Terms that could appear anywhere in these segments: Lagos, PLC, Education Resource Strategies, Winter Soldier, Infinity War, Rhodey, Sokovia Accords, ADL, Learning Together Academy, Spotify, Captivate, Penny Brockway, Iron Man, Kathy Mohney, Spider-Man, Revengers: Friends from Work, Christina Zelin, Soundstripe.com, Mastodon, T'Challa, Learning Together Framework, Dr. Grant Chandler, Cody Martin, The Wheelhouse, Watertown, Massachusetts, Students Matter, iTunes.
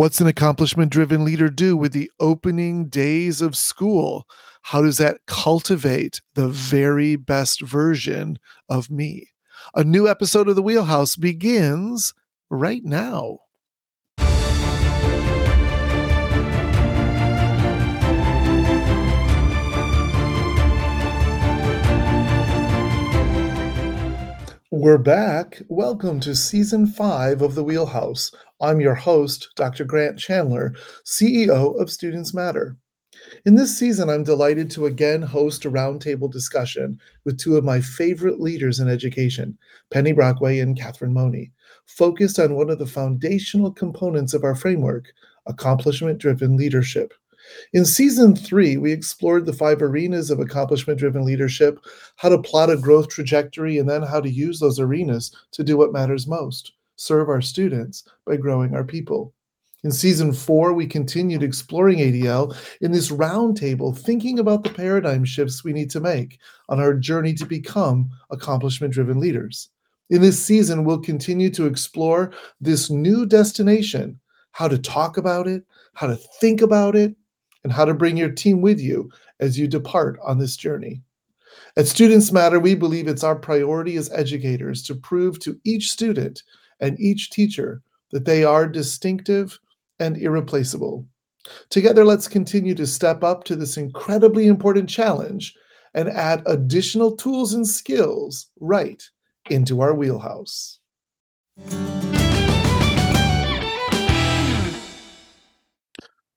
What's an accomplishment-driven leader do with the opening days of school? How does that cultivate the very best version of me? A new episode of The Wheelhouse begins right now. We're back. Welcome to Season 5 of The Wheelhouse. I'm your host, Dr. Grant Chandler, CEO of Students Matter. In this season, I'm delighted to again host a roundtable discussion with two of my favorite leaders in education, Penny Brockway and Kathy Mohney, focused on one of the foundational components of our framework, accomplishment-driven leadership. In Season 3, we explored the 5 arenas of accomplishment-driven leadership, how to plot a growth trajectory, and then how to use those arenas to do what matters most, serve our students by growing our people. In Season 4, we continued exploring ADL in this roundtable, thinking about the paradigm shifts we need to make on our journey to become accomplishment-driven leaders. In this season, we'll continue to explore this new destination, how to talk about it, how to think about it, and how to bring your team with you as you depart on this journey. At Students Matter, we believe it's our priority as educators to prove to each student and each teacher that they are distinctive and irreplaceable. Together, let's continue to step up to this incredibly important challenge and add additional tools and skills right into our wheelhouse.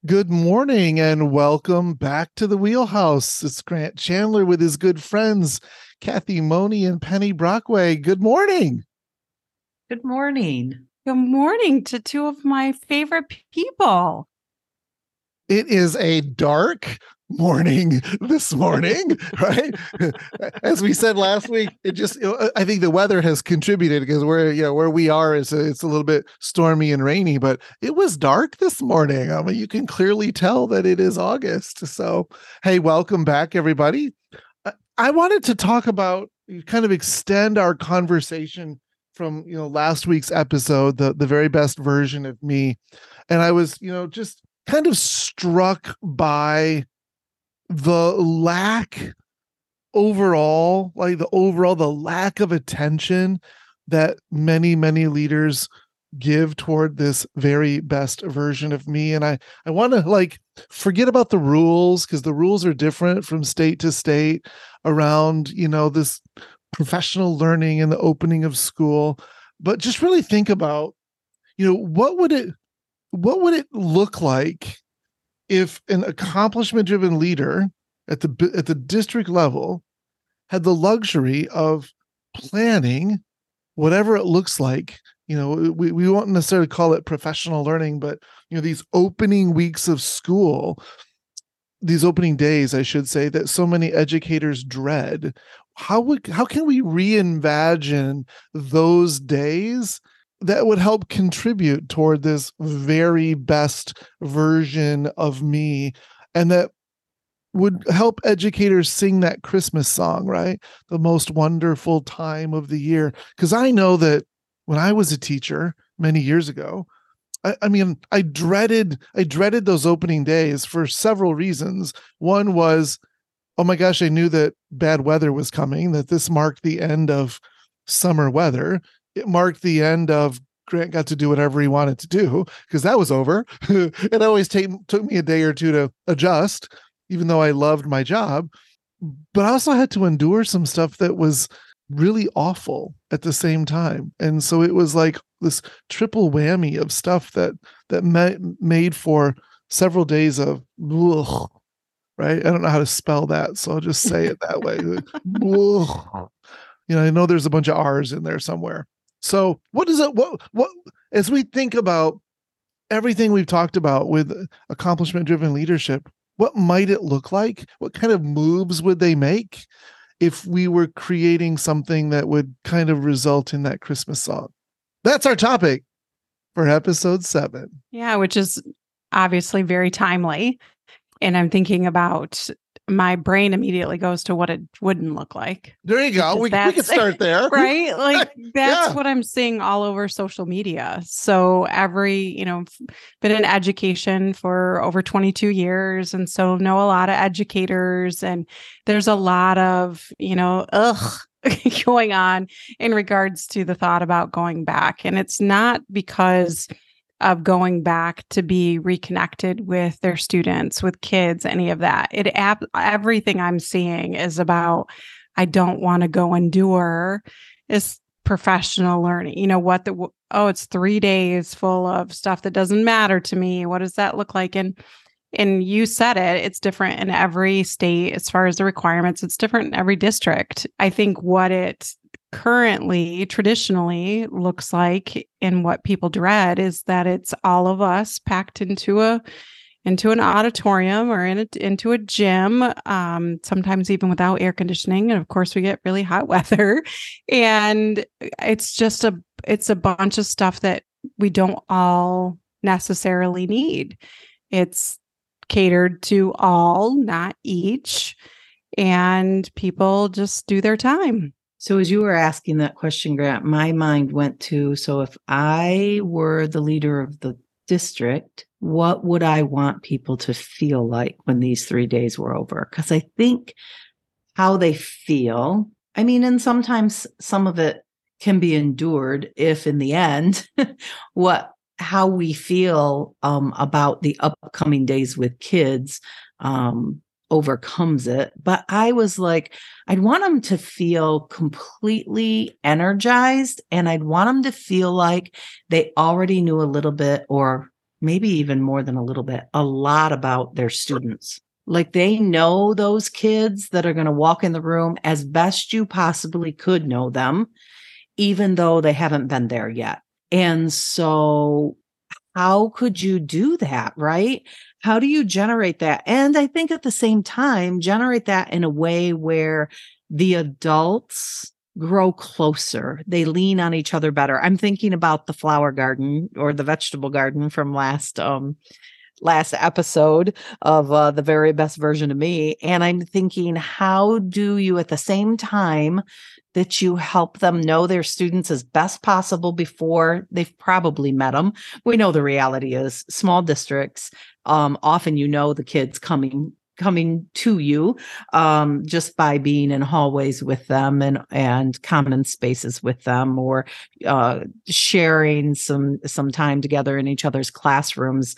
Good morning and welcome back to The Wheelhouse. It's Grant Chandler with his good friends, Kathy Mohney and Penny Brockway. Good morning. Good morning. Good morning to two of my favorite people. It is a dark morning this morning, right? As we said last week, I think the weather has contributed because where we are is it's a little bit stormy and rainy, but it was dark this morning. I mean, you can clearly tell that it is August. So, hey, welcome back, everybody. I wanted to talk about, kind of extend our conversation from last week's episode, the very best version of me, and I was just kind of struck by the lack of attention that many leaders give toward this very best version of me. And I want to forget about the rules, because the rules are different from state to state around, this professional learning and the opening of school, but just really think about, what would it look like if an accomplishment-driven leader at the district level had the luxury of planning whatever it looks like. We won't necessarily call it professional learning, but these opening weeks of school, these opening days, I should say, that so many educators dread. How can we reimagine those days that would help contribute toward this very best version of me, and that would help educators sing that Christmas song, right? The most wonderful time of the year. Because I know that when I was a teacher many years ago, I dreaded those opening days for several reasons. One was, oh my gosh, I knew that bad weather was coming, that this marked the end of summer weather. It marked the end of Grant got to do whatever he wanted to do, because that was over. It always took me a day or two to adjust, even though I loved my job. But I also had to endure some stuff that was really awful at the same time. And so it was like this triple whammy of stuff that made for several days of, ugh, right? I don't know how to spell that, so I'll just say it that way. Ugh. I know there's a bunch of R's in there somewhere. So what as we think about everything we've talked about with accomplishment-driven leadership, what might it look like? What kind of moves would they make if we were creating something that would kind of result in that Christmas song? That's our topic for episode 7. Yeah, which is obviously very timely. And I'm thinking about my brain immediately goes to what it wouldn't look like. There you go. We can start there. Right? Like that's what I'm seeing all over social media. So been in education for over 22 years. And so know a lot of educators, and there's a lot of, going on in regards to the thought about going back. And it's not because of going back to be reconnected with their students, with kids, any of that. Everything I'm seeing is about, I don't want to go endure is professional learning. It's 3 days full of stuff that doesn't matter to me. What does that look like? And you said it's different in every state as far as the requirements. It's different in every district. I think what it currently, traditionally looks like and what people dread is that it's all of us packed into an auditorium or into a gym, sometimes even without air conditioning. And of course we get really hot weather, and it's a bunch of stuff that we don't all necessarily need. It's catered to all, not each, and people just do their time. So as you were asking that question, Grant, my mind went to, so if I were the leader of the district, what would I want people to feel like when these 3 days were over? Because I think how they feel, and sometimes some of it can be endured if in the end, how we feel about the upcoming days with kids overcomes it. But I was like, I'd want them to feel completely energized, and I'd want them to feel like they already knew a little bit, or maybe even more than a little bit, a lot about their students. Like they know those kids that are going to walk in the room as best you possibly could know them, even though they haven't been there yet. And so how could you do that, right? How do you generate that? And I think at the same time, generate that in a way where the adults grow closer. They lean on each other better. I'm thinking about the flower garden or the vegetable garden from last episode of The Very Best Version of Me. And I'm thinking, how do you at the same time that you help them know their students as best possible before they've probably met them? We know the reality is small districts, often the kids coming to you just by being in hallways with them and common spaces with them, or sharing some time together in each other's classrooms,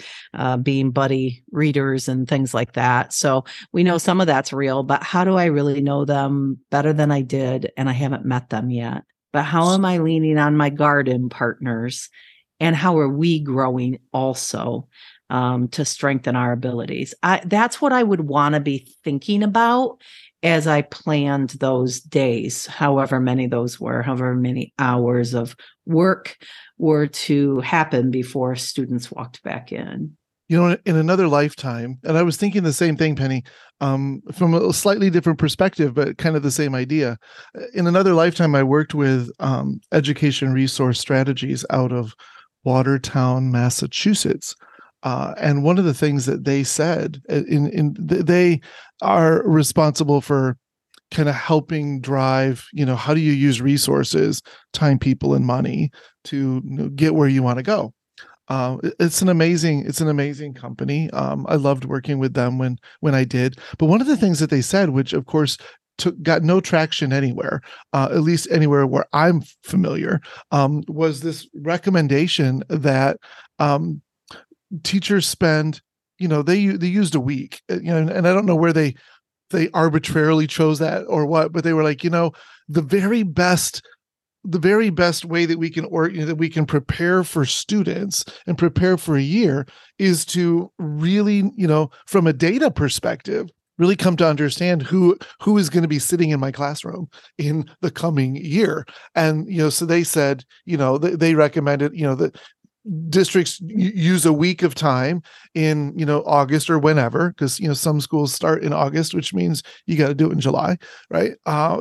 being buddy readers and things like that. So we know some of that's real, but how do I really know them better than I did? And I haven't met them yet. But how am I leaning on my garden partners, and how are we growing also? To strengthen our abilities. That's what I would want to be thinking about as I planned those days, however many those were, however many hours of work were to happen before students walked back in. In another lifetime, and I was thinking the same thing, Penny, from a slightly different perspective, but kind of the same idea. In another lifetime, I worked with Education Resource Strategies out of Watertown, Massachusetts. And one of the things that they said, they are responsible for kind of helping drive, how do you use resources, time, people, and money to get where you want to go. It's an amazing company. I loved working with them when I did. But one of the things that they said, which of course got no traction anywhere, at least anywhere where I'm familiar, was this recommendation that teachers spend, they used a week, and I don't know where they arbitrarily chose that or what, but they were like, the very best way that we can, that we can prepare for students and prepare for a year is to really, from a data perspective, really come to understand who is going to be sitting in my classroom in the coming year. And, so they said, they recommended, that districts use a week of time in, August or whenever, because, some schools start in August, which means you got to do it in July, right?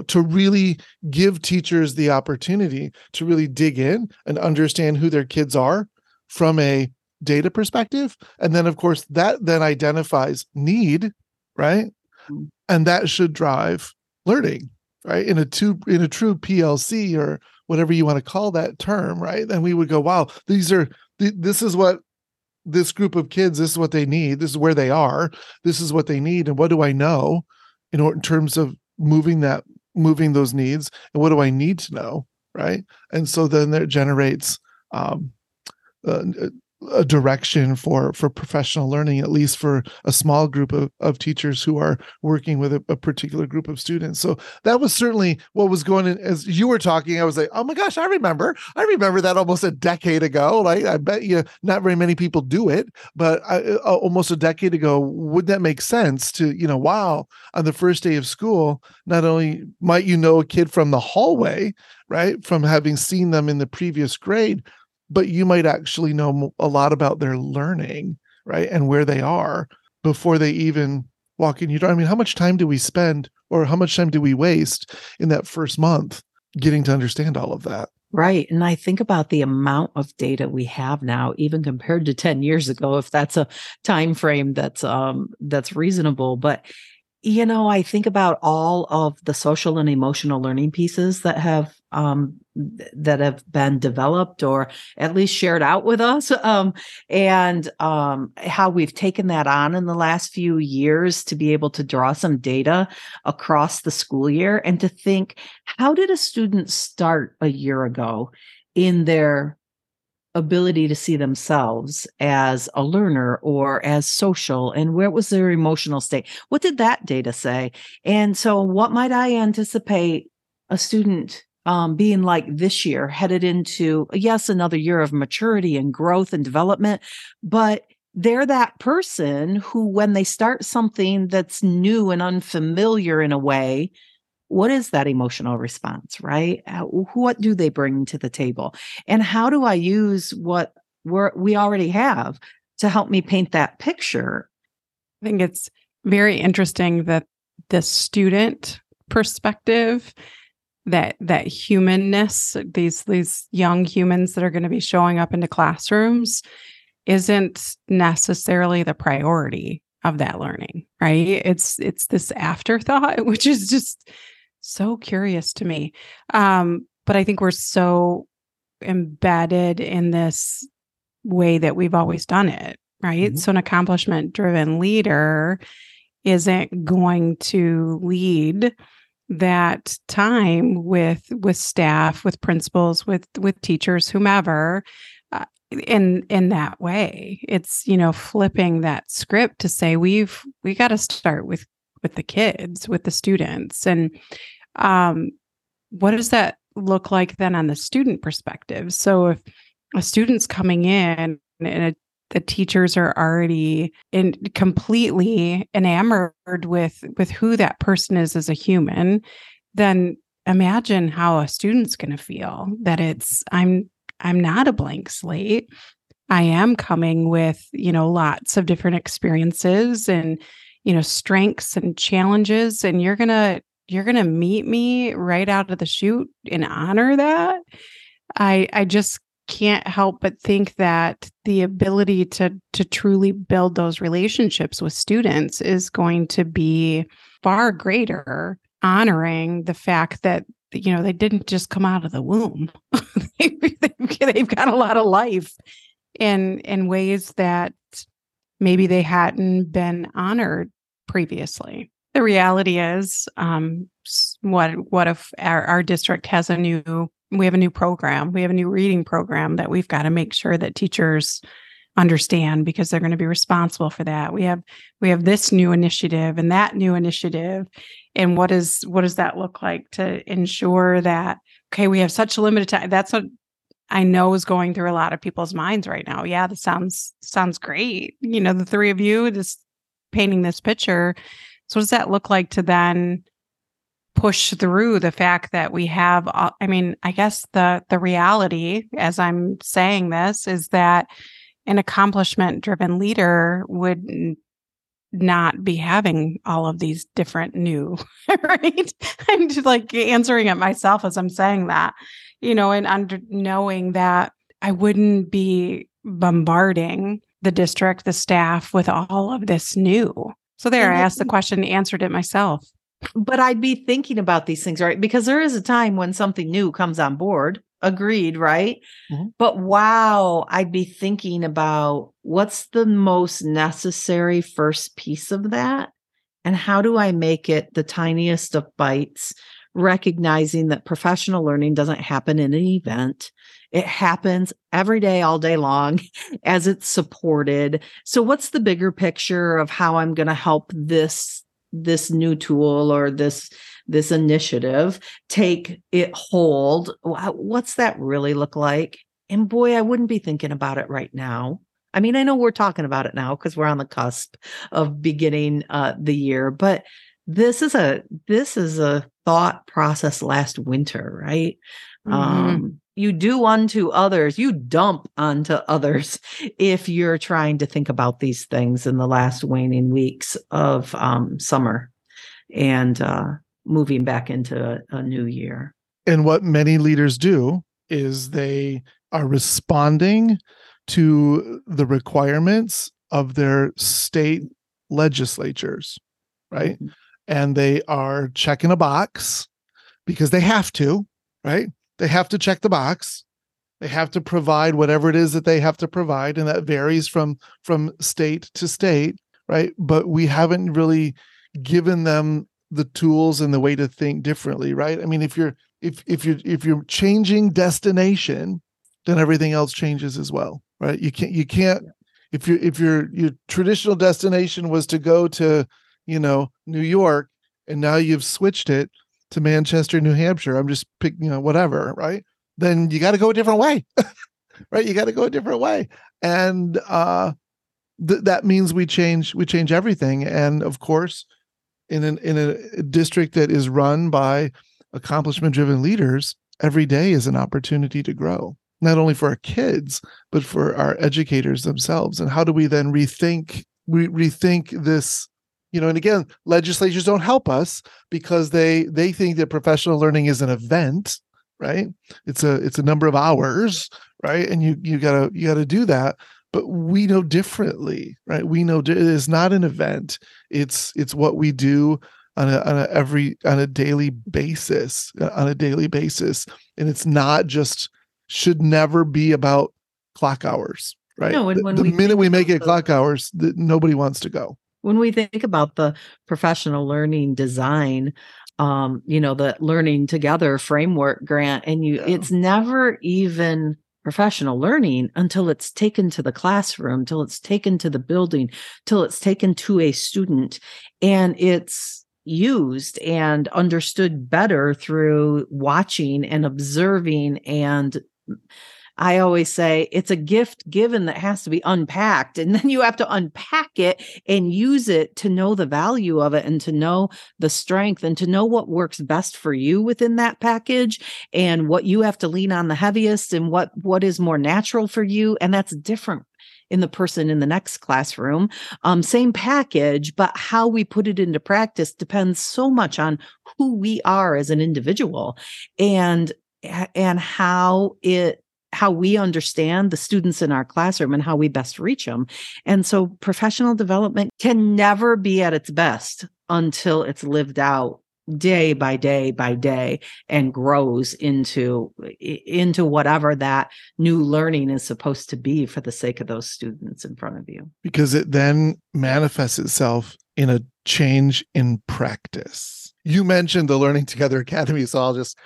To really give teachers the opportunity to really dig in and understand who their kids are from a data perspective. And then, of course, that then identifies need, right? And that should drive learning, right? In a true PLC or whatever you want to call that term, right? Then we would go, wow, this is what this group of kids, this is what they need. This is where they are. This is what they need. And what do I know in terms of moving those needs? And what do I need to know, right? And so then that generates a direction for professional learning, at least for a small group of teachers who are working with a particular group of students. So that was certainly what was going on. As you were talking, I was like, oh my gosh, I remember that almost a decade ago. Like, I bet you not very many people do it, but almost a decade ago, would that make sense to, wow, on the first day of school, not only might a kid from the hallway, right, from having seen them in the previous grade, but you might actually know a lot about their learning, right? And where they are before they even walk in your door. I mean, how much time do we spend or how much time do we waste in that first month getting to understand all of that? Right. And I think about the amount of data we have now, even compared to 10 years ago, if that's a time frame that's reasonable. But, I think about all of the social and emotional learning pieces that have been developed or at least shared out with us, and how we've taken that on in the last few years to be able to draw some data across the school year and to think, how did a student start a year ago in their ability to see themselves as a learner or as social, and where was their emotional state? What did that data say? And so what might I anticipate a student being like this year, headed into, yes, another year of maturity and growth and development, but they're that person who, when they start something that's new and unfamiliar in a way, what is that emotional response, right? What do they bring to the table? And how do I use what we already have to help me paint that picture? I think it's very interesting that the student perspective, that humanness, these young humans that are going to be showing up into classrooms isn't necessarily the priority of that learning, right? It's this afterthought, which is just so curious to me. But I think we're so embedded in this way that we've always done it, right? Mm-hmm. So an accomplishment-driven leader isn't going to lead that time with staff, with principals, with teachers, whomever, in that way. It's, flipping that script to say, we got to start with the kids, with the students. And what does that look like then on the student perspective? So if a student's coming in and the teachers are already completely enamored with who that person is as a human, then imagine how a student's going to feel that it's, I'm not a blank slate. I am coming with, lots of different experiences and, strengths and challenges, and you're going to meet me right out of the chute and honor that. I just can't help but think that the ability to truly build those relationships with students is going to be far greater, honoring the fact that, they didn't just come out of the womb. They've got a lot of life in ways that maybe they hadn't been honored previously. The reality is, what if our district has we have a new program. We have a new reading program that we've got to make sure that teachers understand because they're going to be responsible for that. We have this new initiative and that new initiative. And what does that look like to ensure that, okay, we have such a limited time. That's what I know is going through a lot of people's minds right now. Yeah, that sounds great. The three of you just painting this picture. So what does that look like to then push through the fact that we have, I guess the reality, as I'm saying this, is that an accomplishment-driven leader would not be having all of these different new, right? I'm just like answering it myself as I'm saying that, and knowing that I wouldn't be bombarding the district, the staff with all of this new. So there, I asked the question, answered it myself. But I'd be thinking about these things, right? Because there is a time when something new comes on board. Agreed, right? Mm-hmm. But wow, I'd be thinking about what's the most necessary first piece of that? And how do I make it the tiniest of bites, recognizing that professional learning doesn't happen in an event. It happens every day, all day long, as it's supported. So what's the bigger picture of how I'm going to help this new tool or this initiative take it hold? What's that really look like? And boy, I wouldn't be thinking about it right now. I mean, I know we're talking about it now because we're on the cusp of beginning the year, but this is a thought process last winter, right? Mm-hmm. You do unto others, you dump onto others if you're trying to think about these things in the last waning weeks of summer and moving back into a new year. And what many leaders do is they are responding to the requirements of their state legislatures, right? Mm-hmm. And they are checking a box because they have to, right? They have to check the box. They have to provide whatever it is that they have to provide. And that varies from state to state, right? But we haven't really given them the tools and the way to think differently, right? I mean, if you're changing destination, then everything else changes as well, right? You can't if your traditional destination was to go to, New York, and now you've switched it to Manchester, New Hampshire. I'm just picking, whatever, right? Then you got to go a different way, right? You got to go a different way. And that means we change everything. And of course, in a district that is run by accomplishment-driven leaders, every day is an opportunity to grow, not only for our kids, but for our educators themselves. And how do we then rethink this? And again, legislatures don't help us because they think that professional learning is an event, right? It's a number of hours, right? And you gotta do that. But we know differently, right? We know it is not an event. It's what we do on a daily basis, and it's not just should never be about clock hours, right? No, when the minute we make it clock hours, nobody wants to go. When we think about the professional learning design, the Learning Together Framework grant, it's never even professional learning until it's taken to the classroom, till it's taken to the building, till it's taken to a student, and it's used and understood better through watching and observing. And I always say it's a gift given that has to be unpacked, and then you have to unpack it and use it to know the value of it and to know the strength and to know what works best for you within that package and what you have to lean on the heaviest and what is more natural for you. And that's different in the person in the next classroom. Same package, but how we put it into practice depends so much on who we are as an individual and how we understand the students in our classroom and how we best reach them. And so professional development can never be at its best until it's lived out day by day by day and grows into whatever that new learning is supposed to be for the sake of those students in front of you. Because it then manifests itself in a change in practice. You mentioned the Learning Together Academy, so I'll just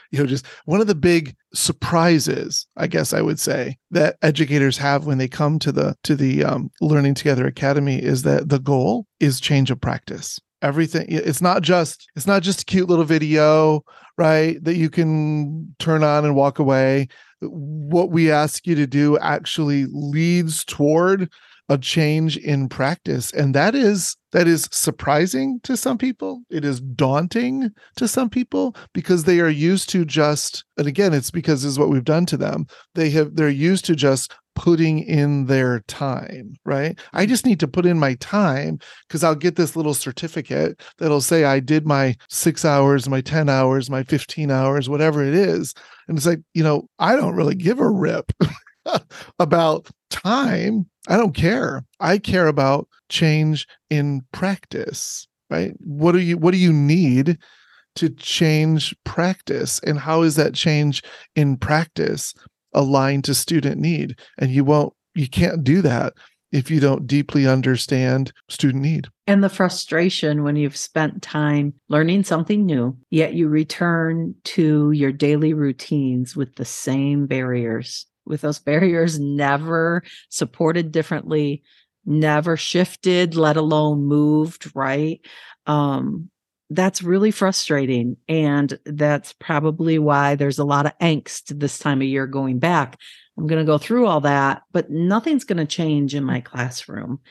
one of the big surprises, I guess I would say, that educators have when they come to the Learning Together Academy is that the goal is change of practice. Everything, it's not just a cute little video, right, that you can turn on and walk away. What we ask you to do actually leads toward a change in practice. And that is surprising to some people. It is daunting to some people because they are used to just, and again, it's because this is what we've done to them. They're used to just putting in their time, right? I just need to put in my time because I'll get this little certificate that'll say I did my 6 hours, my 10 hours, my 15 hours, whatever it is. And it's like, I don't really give a rip about time. I don't care. I care about change in practice, right? What do you need to change practice, and how is that change in practice aligned to student need? And you can't do that if you don't deeply understand student need. And the frustration when you've spent time learning something new, yet you return to your daily routines with the same barriers, with those barriers never supported differently, never shifted, let alone moved, right? That's really frustrating. And that's probably why there's a lot of angst this time of year going back. I'm going to go through all that, but nothing's going to change in my classroom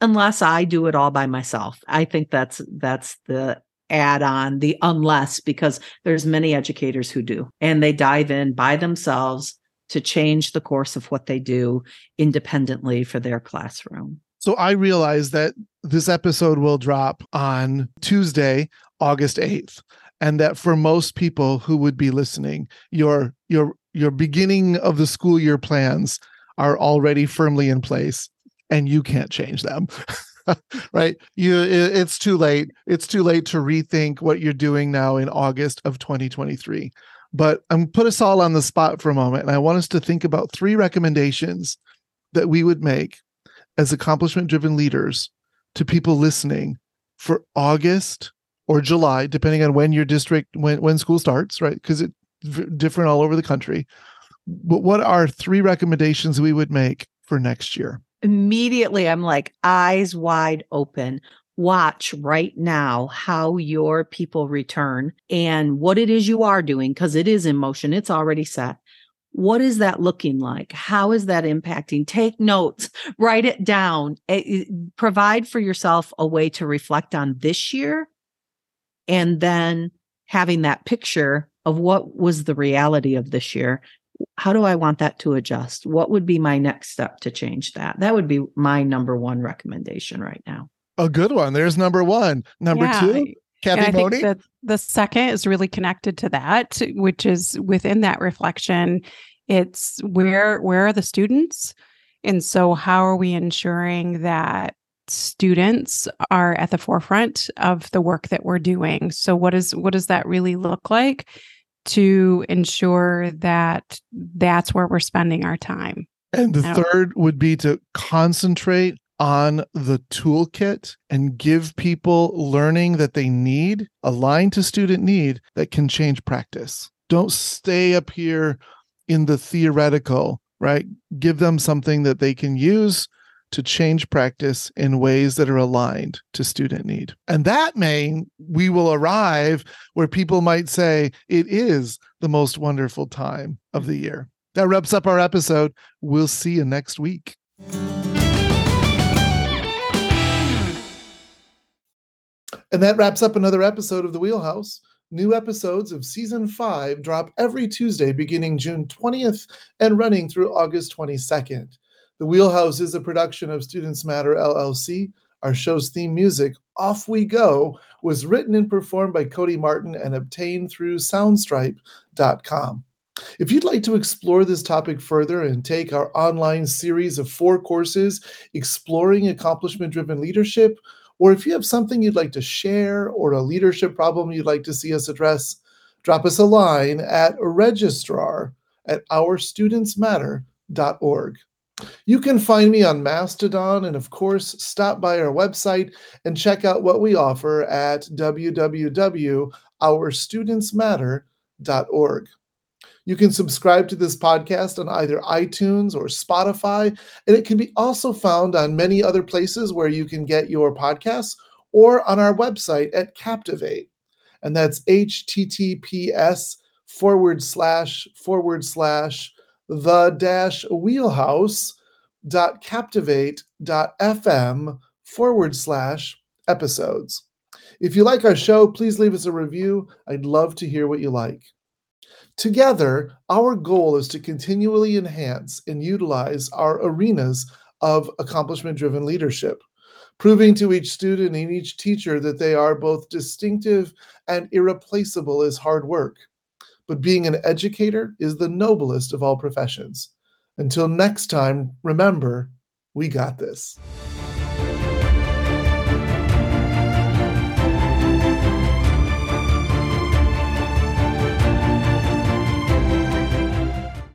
unless I do it all by myself. I think that's the add-on, the unless, because there's many educators who do, and they dive in by themselves to change the course of what they do independently for their classroom. So I realize that this episode will drop on Tuesday, August 8th, and that for most people who would be listening, your beginning of the school year plans are already firmly in place, and you can't change them, right? It's too late. It's too late to rethink what you're doing now in August of 2023. But I'm put us all on the spot for a moment, and I want us to think about three recommendations that we would make as accomplishment-driven leaders to people listening for August or July, depending on when your district, when school starts, right? Because it different all over the country. But what are three recommendations we would make for next year? Immediately, I'm like, eyes wide open. Watch right now how your people return and what it is you are doing, because it is in motion. It's already set. What is that looking like? How is that impacting? Take notes, write it down, provide for yourself a way to reflect on this year, and then having that picture of what was the reality of this year. How do I want that to adjust? What would be my next step to change that? That would be my number one recommendation right now. A good one. There's number one. Number two, Kathy Mohney. I think the second is really connected to that, which is within that reflection. It's where are the students? And so how are we ensuring that students are at the forefront of the work that we're doing? So what does that really look like to ensure that that's where we're spending our time? And the third would be to concentrate on the toolkit and give people learning that they need, aligned to student need, that can change practice. Don't stay up here in the theoretical, right? Give them something that they can use to change practice in ways that are aligned to student need. And that may, we will arrive where people might say, it is the most wonderful time of the year. That wraps up our episode. We'll see you next week. And that wraps up another episode of The Wheelhouse. New episodes of Season 5 drop every Tuesday beginning June 20th and running through August 22nd. The Wheelhouse is a production of Students Matter, LLC. Our show's theme music, Off We Go, was written and performed by Cody Martin and obtained through Soundstripe.com. If you'd like to explore this topic further and take our online series of 4 courses, Exploring Accomplishment-Driven Leadership, or if you have something you'd like to share or a leadership problem you'd like to see us address, drop us a line at registrar@ourstudentsmatter.org. You can find me on Mastodon, and of course, stop by our website and check out what we offer at www.ourstudentsmatter.org. You can subscribe to this podcast on either iTunes or Spotify, and it can be also found on many other places where you can get your podcasts or on our website at Captivate. And that's https:// the-wheelhouse.captivate.fm/episodes. If you like our show, please leave us a review. I'd love to hear what you like. Together, our goal is to continually enhance and utilize our arenas of accomplishment-driven leadership, proving to each student and each teacher that they are both distinctive and irreplaceable as hard work. But being an educator is the noblest of all professions. Until next time, remember, we got this.